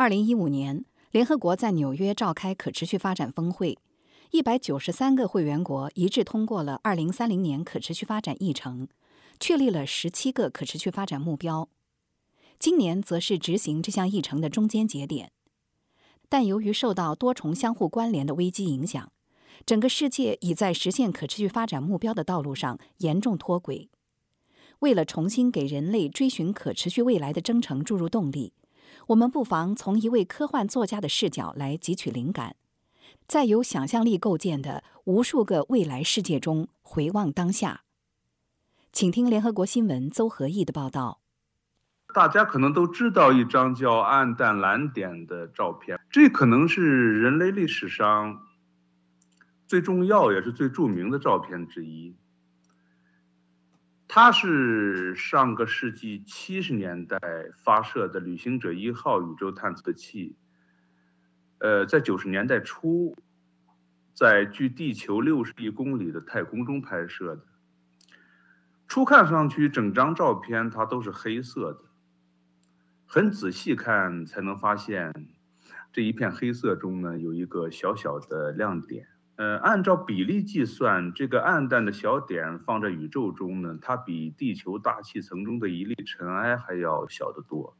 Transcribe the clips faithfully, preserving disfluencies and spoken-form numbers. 二零一五年，联合国在纽约召开可持续发展峰会，一百九十三个会员国一致通过了二零三零年可持续发展议程，确立了十七个可持续发展目标。今年则是执行这项议程的中间节点。但由于受到多重相互关联的危机影响，整个世界已在实现可持续发展目标的道路上严重脱轨。为了重新给人类追寻可持续未来的征程注入动力，我们不妨从一位科幻作家的视角来汲取灵感，在由想象力构建的无数个未来世界中回望当下。请听联合国新闻邹和义的报道。大家可能都知道一张叫暗淡蓝点的照片，这可能是人类历史上最重要也是最著名的照片之一。它是上个世纪七十年代发射的旅行者一号宇宙探测器，呃，在九十年代初，在距地球六十亿公里的太空中拍摄的。初看上去，整张照片它都是黑色的，很仔细看才能发现，这一片黑色中呢有一个小小的亮点。呃，按照比例计算，这个暗淡的小点放在宇宙中呢，它比地球大气层中的一粒尘埃还要小得多。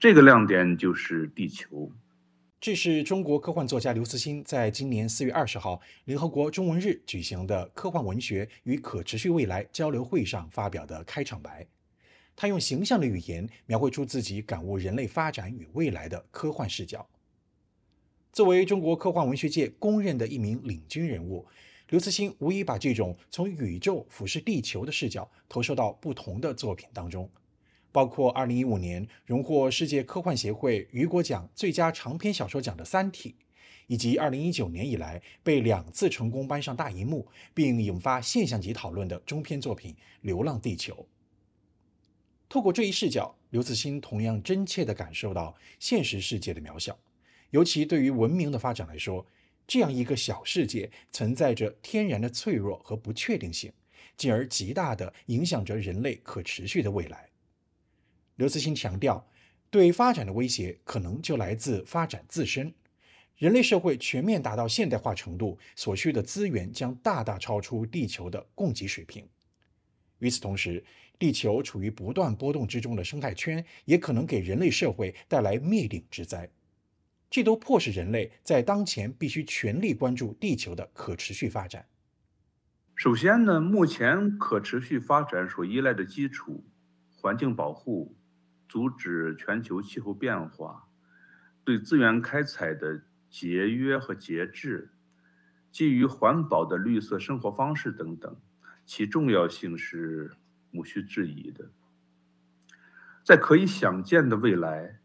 这个亮点就是地球。这是中国科幻作家刘慈欣在今年四月二十号联合国中文日举行的科幻文学与可持续未来交流会上发表的开场白。他用形象的语言描绘出自己感悟人类发展与未来的科幻视角。作为中国科幻文学界公认的一名领军人物，刘慈欣无疑把这种从宇宙俯视地球的视角投射到不同的作品当中，包括二零一五年荣获世界科幻协会雨果奖最佳长篇小说奖的《三体》，以及二零一九年以来被两次成功搬上大荧幕并引发现象级讨论的中篇作品《流浪地球》。透过这一视角，刘慈欣同样真切地感受到现实世界的渺小，尤其对于文明的发展来说，这样一个小世界存在着天然的脆弱和不确定性，进而极大地影响着人类可持续的未来。刘慈欣强调，对发展的威胁可能就来自发展自身。人类社会全面达到现代化程度，所需的资源将大大超出地球的供给水平。与此同时，地球处于不断波动之中的生态圈也可能给人类社会带来灭顶之灾。这都迫使人类在当前必须全力关注地球的可持续发展。首先呢，目前可持续发展所依赖的基础环境保护、阻止全球气候变化、对资源开采的节约和节制、基于环保的绿色生活方式等等，其重要性是无需质疑的。在可以想见的未来，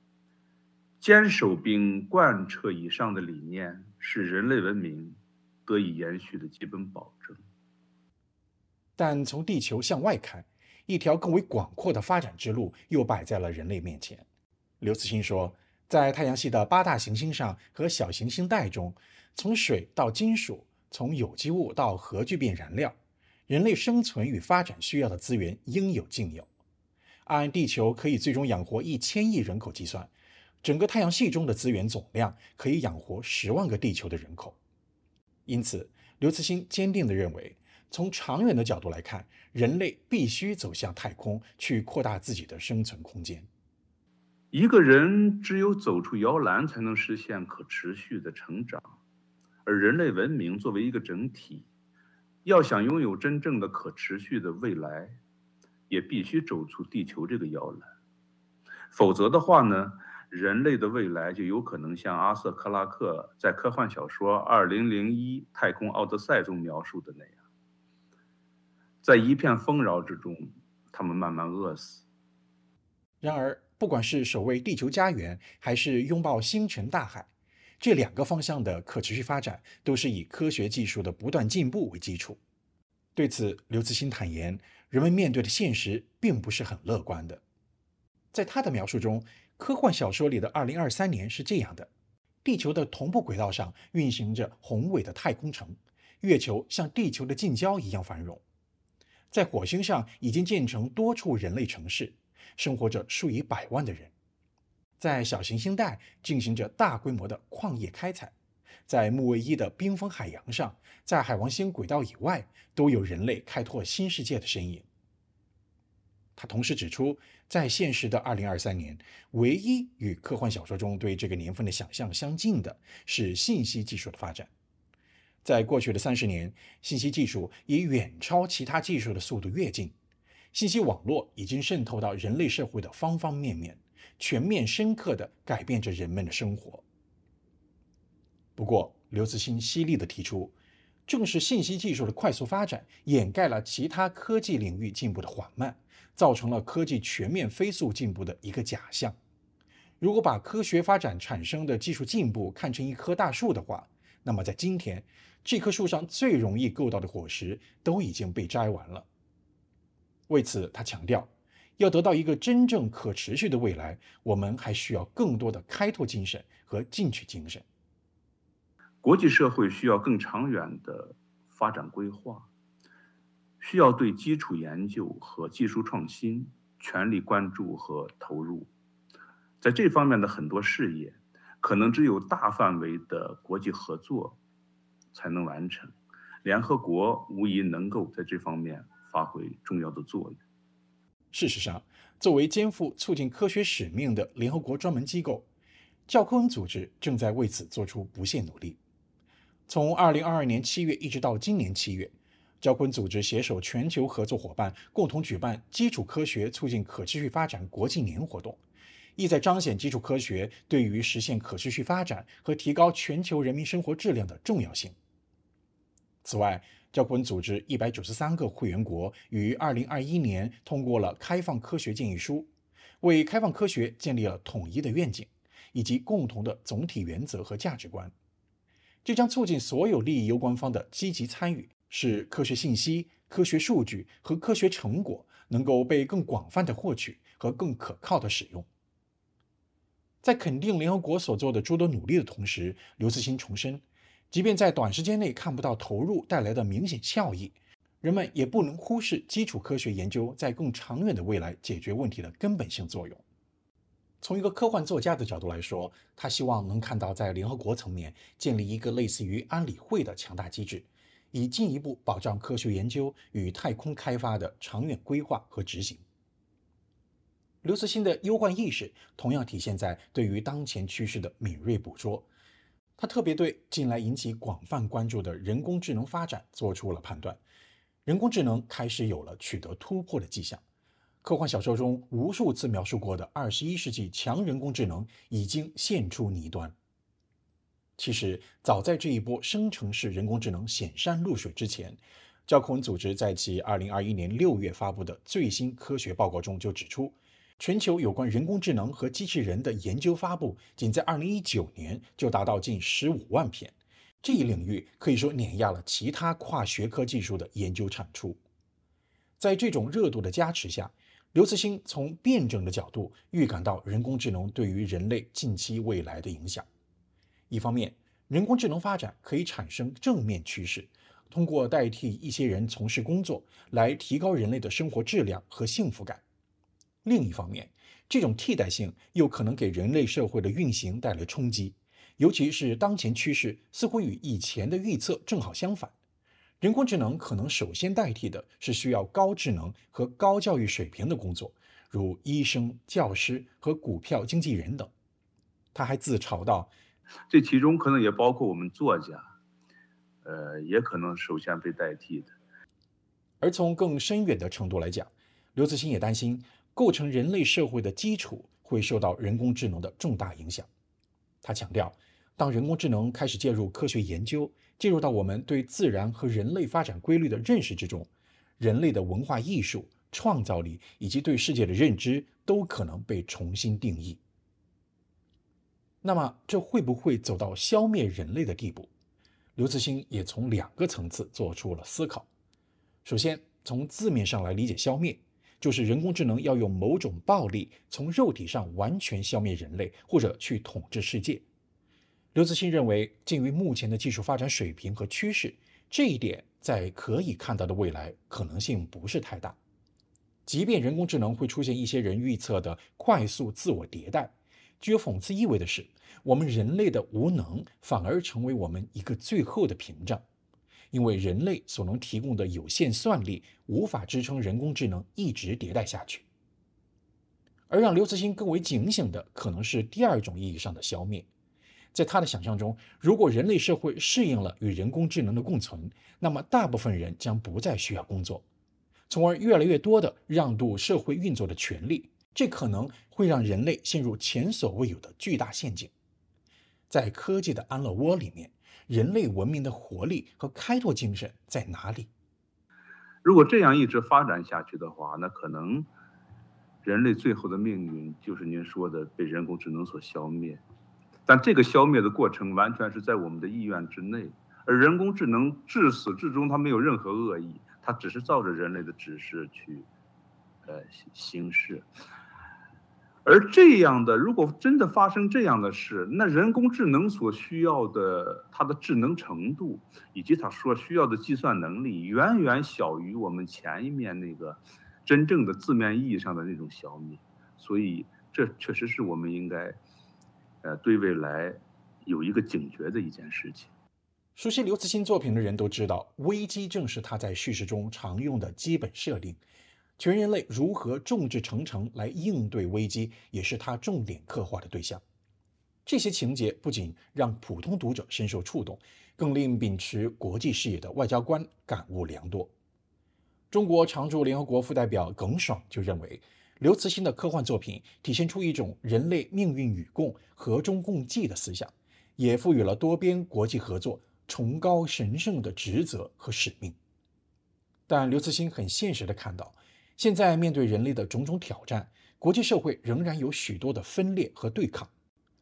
坚守并贯彻以上的理念是人类文明得以延续的基本保证。但从地球向外看，一条更为广阔的发展之路又摆在了人类面前。刘慈欣说，在太阳系的八大行星上和小行星带中，从水到金属，从有机物到核聚变燃料，人类生存与发展需要的资源应有尽有。按地球可以最终养活一千亿人口计算，整个太阳系中的资源总量可以养活十万个地球的人口。因此，刘慈欣坚定地认为，从长远的角度来看，人类必须走向太空，去扩大自己的生存空间。一个人只有走出摇篮，才能实现可持续的成长。而人类文明作为一个整体，要想拥有真正的可持续的未来，也必须走出地球这个摇篮。否则的话呢，人类的未来就有可能像阿瑟·克拉克在科幻小说二零零一太空奥德赛中描述的那样，在一片丰饶之中，他们慢慢饿死。然而，不管是守卫地球家园，还是拥抱星辰大海，这两个方向的可持续发展都是以科学技术的不断进步为基础。对此，刘慈欣坦言，人们面对的现实并不是很乐观的。在他的描述中，科幻小说里的二零二三年是这样的：地球的同步轨道上运行着宏伟的太空城，月球像地球的近郊一样繁荣。在火星上已经建成多处人类城市，生活着数以百万的人。在小行星带进行着大规模的矿业开采，在木卫一的冰封海洋上，在海王星轨道以外，都有人类开拓新世界的身影。他同时指出，在现实的二零二三年，唯一与科幻小说中对这个年份的想象相近的是信息技术的发展。在过去的三十年，信息技术以远超其他技术的速度跃进，信息网络已经渗透到人类社会的方方面面，全面深刻地改变着人们的生活。不过，刘慈欣犀利地提出，正是信息技术的快速发展掩盖了其他科技领域进步的缓慢，造成了科技全面飞速进步的一个假象。如果把科学发展产生的技术进步看成一棵大树的话，那么在今天，这棵树上最容易够到的果实都已经被摘完了。为此，他强调，要得到一个真正可持续的未来，我们还需要更多的开拓精神和进取精神。国际社会需要更长远的发展规划，需要对基础研究和技术创新全力关注和投入。在这方面的很多事业，可能只有大范围的国际合作才能完成，联合国无疑能够在这方面发挥重要的作用。事实上，作为肩负促进科学使命的联合国专门机构，教科文组织正在为此做出不懈努力。从二零二二年七月一直到今年七月，教科文组织携手全球合作伙伴共同举办基础科学促进可持续发展国际年活动，意在彰显基础科学对于实现可持续发展和提高全球人民生活质量的重要性。此外，教科文组织一百九十三个会员国于二零二一年通过了开放科学建议书，为开放科学建立了统一的愿景以及共同的总体原则和价值观。这将促进所有利益攸关方的积极参与，使科学信息、科学数据和科学成果能够被更广泛的获取和更可靠的使用。在肯定联合国所做的诸多努力的同时，刘慈欣重申，即便在短时间内看不到投入带来的明显效益，人们也不能忽视基础科学研究在更长远的未来解决问题的根本性作用。从一个科幻作家的角度来说，他希望能看到在联合国层面建立一个类似于安理会的强大机制，以进一步保障科学研究与太空开发的长远规划和执行。刘慈欣的忧患意识同样体现在对于当前趋势的敏锐捕捉，他特别对近来引起广泛关注的人工智能发展做出了判断。人工智能开始有了取得突破的迹象，科幻小说中无数次描述过的二十一世纪强人工智能已经现出泥端。其实，早在这一波生成式人工智能显山露水之前，教科文组织在其二零二一年六月发布的最新科学报告中就指出，全球有关人工智能和机器人的研究发布，仅在二零一九年就达到近十五万篇。这一领域可以说碾压了其他跨学科技术的研究产出。在这种热度的加持下，刘慈欣从辩证的角度预感到人工智能对于人类近期未来的影响。一方面，人工智能发展可以产生正面趋势，通过代替一些人从事工作来提高人类的生活质量和幸福感。另一方面，这种替代性又可能给人类社会的运行带来冲击，尤其是当前趋势似乎与以前的预测正好相反。人工智能可能首先代替的是需要高智能和高教育水平的工作，如医生、教师和股票经纪人等。他还自嘲道，这其中可能也包括我们作家，呃，也可能首先被代替的。而从更深远的程度来讲，刘慈欣也担心构成人类社会的基础会受到人工智能的重大影响。他强调，当人工智能开始介入科学研究，介入到我们对自然和人类发展规律的认识之中，人类的文化艺术、创造力以及对世界的认知都可能被重新定义。那么，这会不会走到消灭人类的地步？刘慈欣也从两个层次做出了思考。首先，从字面上来理解消灭，就是人工智能要用某种暴力从肉体上完全消灭人类，或者去统治世界。刘慈欣认为，鉴于目前的技术发展水平和趋势，这一点在可以看到的未来可能性不是太大。即便人工智能会出现一些人预测的快速自我迭代，具有讽刺意味的是，我们人类的无能反而成为我们一个最后的屏障，因为人类所能提供的有限算力无法支撑人工智能一直迭代下去。而让刘慈欣更为警醒的，可能是第二种意义上的消灭。在他的想象中，如果人类社会适应了与人工智能的共存，那么大部分人将不再需要工作，从而越来越多的让渡社会运作的权利，这可能会让人类陷入前所未有的巨大陷阱。在科技的安乐窝里面，人类文明的活力和开拓精神在哪里？如果这样一直发展下去的话，那可能人类最后的命运就是您说的被人工智能所消灭。但这个消灭的过程完全是在我们的意愿之内，而人工智能至始至终它没有任何恶意，它只是照着人类的指示去呃行事。而这样的，如果真的发生这样的事，那人工智能所需要的它的智能程度以及它所需要的计算能力，远远小于我们前一面那个真正的字面意义上的那种消灭。所以这确实是我们应该呃，对未来有一个警觉的一件事情。熟悉刘慈欣作品的人都知道，危机正是他在叙事中常用的基本设定。全人类如何众志成城来应对危机，也是他重点刻画的对象。这些情节不仅让普通读者深受触动，更令秉持国际视野的外交官感悟良多。中国常驻联合国副代表耿爽就认为，刘慈欣的科幻作品体现出一种人类命运与共、和衷共济的思想，也赋予了多边国际合作崇高神圣的职责和使命。但刘慈欣很现实地看到，现在面对人类的种种挑战，国际社会仍然有许多的分裂和对抗，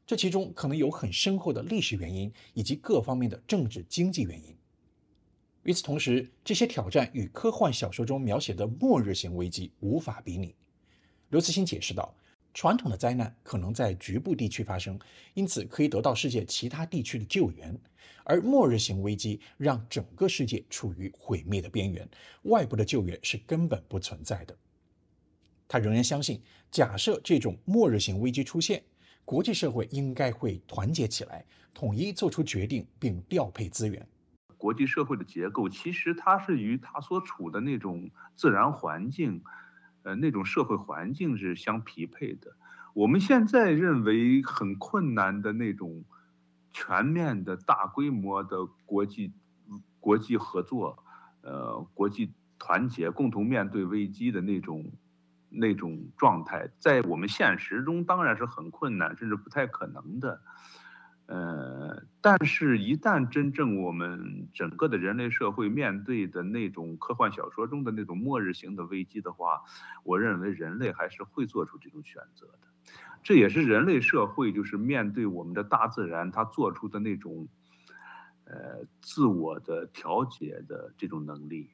这其中可能有很深厚的历史原因以及各方面的政治经济原因。与此同时，这些挑战与科幻小说中描写的末日型危机无法比拟。刘慈欣解释道，传统的灾难可能在局部地区发生，因此可以得到世界其他地区的救援，而末日型危机让整个世界处于毁灭的边缘，外部的救援是根本不存在的。他仍然相信，假设这种末日型危机出现，国际社会应该会团结起来，统一做出决定并调配资源。国际社会的结构其实它是与它所处的那种自然环境呃，那种社会环境是相匹配的。我们现在认为很困难的那种全面的大规模的国际国际合作，呃，国际团结，共同面对危机的那种那种状态，在我们现实中当然是很困难，甚至不太可能的。呃，但是，一旦真正我们整个的人类社会面对的那种科幻小说中的那种末日型的危机的话，我认为人类还是会做出这种选择的。这也是人类社会就是面对我们的大自然，它做出的那种，呃，自我的调节的这种能力。